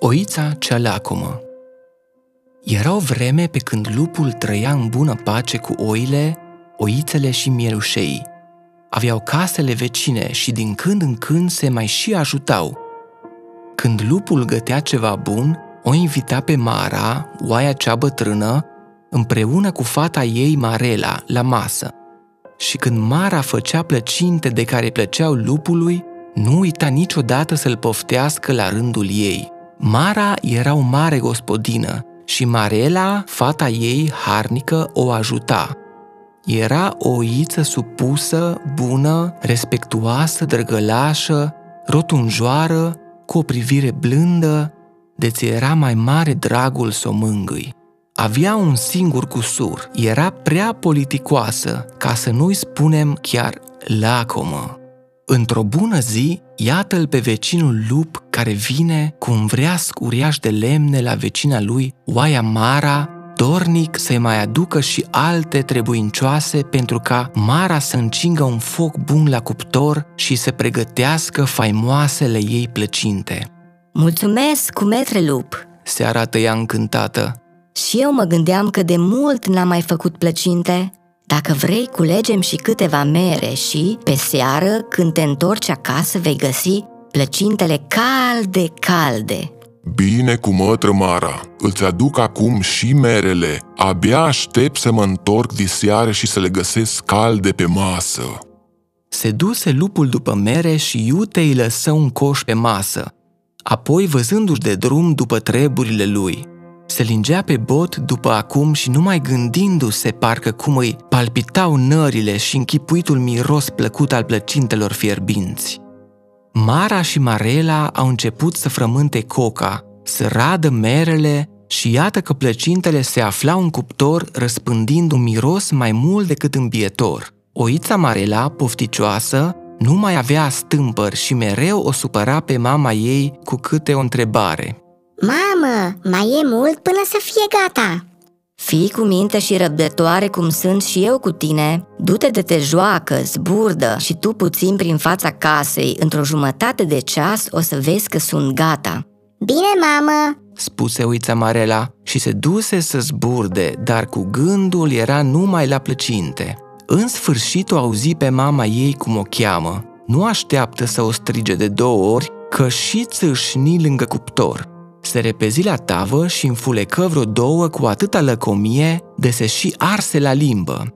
Oița cea lacomă. Era o vreme pe când lupul trăia în bună pace cu oile, oițele și mielușei. Aveau casele vecine și din când în când se mai și ajutau. Când lupul gătea ceva bun, o invita pe Mara, oaia cea bătrână, împreună cu fata ei Marela, la masă. Și când Mara făcea plăcinte de care plăceau lupului, nu uita niciodată să-l poftească la rândul ei. Mara era o mare gospodină și Marela, fata ei harnică, o ajuta. Era o oiță supusă, bună, respectuoasă, drăgălașă, rotunjoară, cu o privire blândă, de-ți era mai mare dragul să o mângâi. Avea un singur cusur, era prea politicoasă, ca să nu-i spunem chiar lacomă. Într-o bună zi, iată-l pe vecinul lup care vine cu un vreasc uriaș de lemne la vecina lui, oaia Mara, dornic să-i mai aducă și alte trebuincioase pentru ca Mara să încingă un foc bun la cuptor și să pregătească faimoasele ei plăcinte. Mulțumesc, cumetre lup! Se arată ea încântată. Și eu mă gândeam că de mult n-am mai făcut plăcinte. Dacă vrei, culegem și câteva mere și, pe seară, când te întorci acasă, vei găsi plăcintele calde. Bine, cumătră Mara, îți aduc acum și merele. Abia aștept să mă întorc diseară și să le găsesc calde pe masă. Se duse lupul după mere și iute îi lăsă un coș pe masă. Apoi, văzându-și de drum după treburile lui, se lingea pe bot după acum și numai gândindu-se parcă cum îi palpitau nările și închipuitul miros plăcut al plăcintelor fierbinți. Mara și Marela au început să frământe coca, să radă merele și iată că plăcintele se aflau în cuptor răspândind un miros mai mult decât îmbietor. Oița Marela, pofticioasă, nu mai avea stâmpări și mereu o supăra pe mama ei cu câte o întrebare. Mamă, mai e mult până să fie gata! Fii cu minte și răbdătoare cum sunt și eu cu tine. Du-te de te joacă, zburdă și tu puțin prin fața casei. Într-o jumătate de ceas o să vezi că sunt gata. Bine, mamă! Spuse oița Marela și se duse să zburde, dar cu gândul era numai la plăcinte. În sfârșit o auzi pe mama ei cum o cheamă. Nu așteaptă să o strige de două ori, că și țâșni lângă cuptor. Se repezi la tavă și înfulecă vreo două cu atâta lăcomie de se și arse la limbă.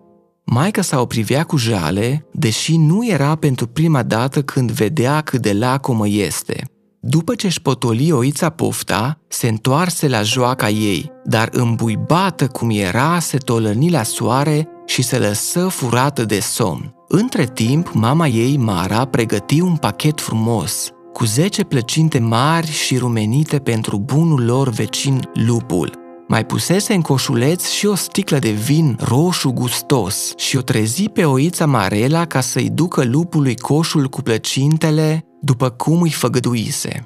Maică-sa o privea cu jale, deși nu era pentru prima dată când vedea cât de lacomă este. După ce își potoli oița pofta, se întoarse la joaca ei, dar îmbuibată cum era, se tolăni la soare și se lăsă furată de somn. Între timp, mama ei, Mara, pregăti un pachet frumos, cu 10 plăcinte mari și rumenite pentru bunul lor vecin lupul. Mai pusese în coșuleț și o sticlă de vin roșu gustos și o trezi pe oița Marela ca să-i ducă lupului coșul cu plăcintele după cum îi făgăduise.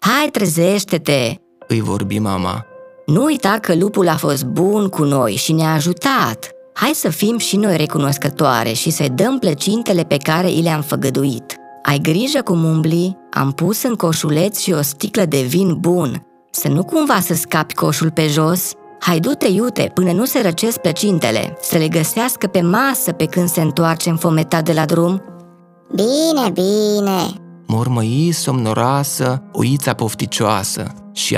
Hai, trezește-te, îi vorbi mama. Nu uita că lupul a fost bun cu noi și ne-a ajutat. Hai să fim și noi recunoscătoare și să-i dăm plăcintele pe care i le-am făgăduit. Ai grijă cum umbli, am pus în coșuleț și o sticlă de vin bun. Să nu cumva să scapi coșul pe jos. Hai, du-te, iute, până nu se răcesc plăcintele, să le găsească pe masă pe când se întoarce înfometat de la drum. Bine, mormăi somnoroasă, oița pofticioasă, și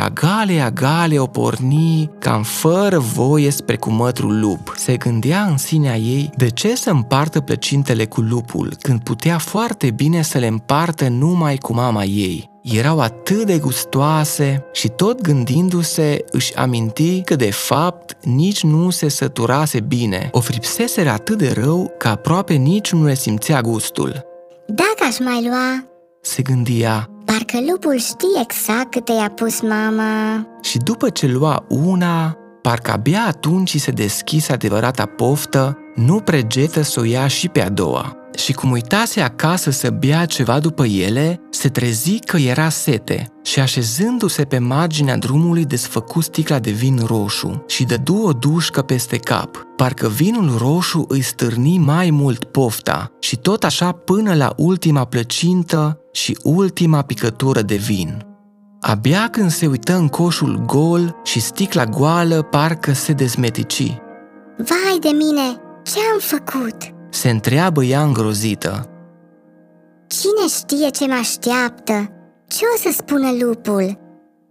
agale o porni, cam fără voie spre cumătrul lup. Se gândea în sinea ei de ce să împartă plăcintele cu lupul, când putea foarte bine să le împartă numai cu mama ei. Erau atât de gustoase și tot gândindu-se își aminti că de fapt nici nu se săturase bine. O fripseseră atât de rău că aproape nici nu le simțea gustul. Dacă aș mai lua, se gândia, parcă lupul știe exact câte i-a pus mama. Și după ce lua una, parcă abia atunci se deschise adevărata poftă, nu pregetă să o ia și pe a doua. Și cum uitase acasă să bea ceva după ele, se trezi că era sete și așezându-se pe marginea drumului desfăcu sticla de vin roșu și dădu o dușcă peste cap. Parcă vinul roșu îi stârni mai mult pofta și tot așa până la ultima plăcintă și ultima picătură de vin. Abia când se uită în coșul gol și sticla goală, parcă se dezmetici. Vai de mine! Ce-am făcut? Se întreabă ea îngrozită. Cine știe ce mă așteaptă? Ce o să spună lupul?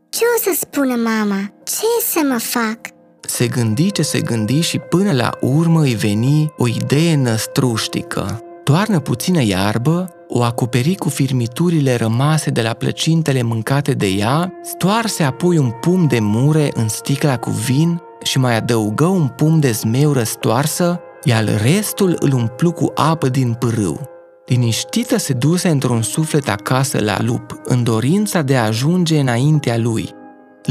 Ce o să spună mama? Ce să mă fac? Se gândi ce se gândi și până la urmă îi veni o idee năstruștică. Toarnă puțină iarbă, o acoperi cu firmiturile rămase de la plăcintele mâncate de ea, stoarse apoi un pumn de mure în sticla cu vin și mai adăugă un pumn de zmeură stoarsă, iar restul îl umplu cu apă din pârâu. Liniștită se duse într-un suflet acasă la lup, în dorința de a ajunge înaintea lui.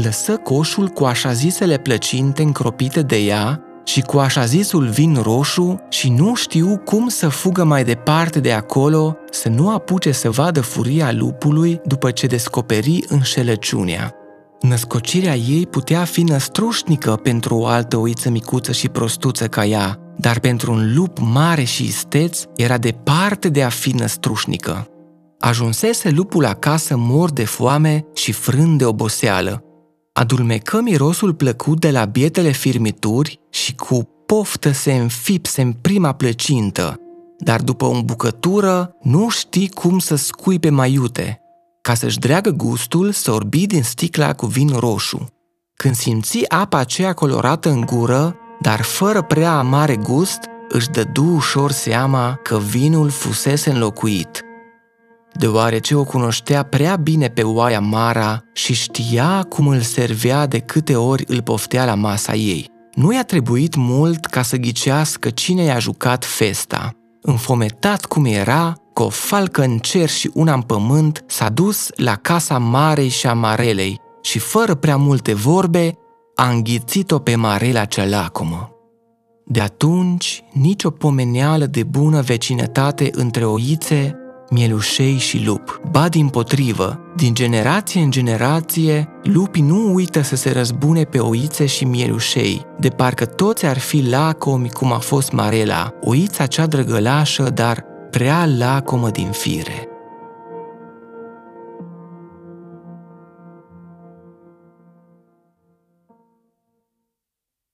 Lăsă coșul cu așa zisele plăcinte încropite de ea și cu așa zisul vin roșu și nu știu cum să fugă mai departe de acolo, să nu apuce să vadă furia lupului după ce descoperi înșelăciunea. Născocirea ei putea fi năstrușnică pentru o altă oiță micuță și prostuță ca ea, dar pentru un lup mare și isteț era departe de a fi năstrușnică. Ajunsese lupul acasă mor de foame și frânt de oboseală. Adulmecă mirosul plăcut de la bietele firmituri și cu poftă se înfipse în prima plăcintă, dar după o îmbucătură nu știi cum să scuipe mai iute. Ca să-și dreagă gustul, sorbi din sticla cu vin roșu. Când simți apa aceea colorată în gură, dar fără prea amare gust, își dădu ușor seama că vinul fusese înlocuit. Deoarece o cunoștea prea bine pe oaia Mara și știa cum îl servea de câte ori îl poftea la masa ei. Nu i-a trebuit mult ca să ghicească cine i-a jucat festa. Înfometat cum era, cu o falcă în cer și una în pământ, s-a dus la casa Marei și a Marelei și, fără prea multe vorbe, a înghițit-o pe Marela cea lacomă. De atunci, nicio pomeneală de bună vecinătate între oițe, mielușei și lup. Ba dimpotrivă, din generație în generație, lupii nu uită să se răzbune pe oițe și mielușei, de parcă toți ar fi lacomi cum a fost Marela, oița cea drăgălașă, dar prea lacomă din fire.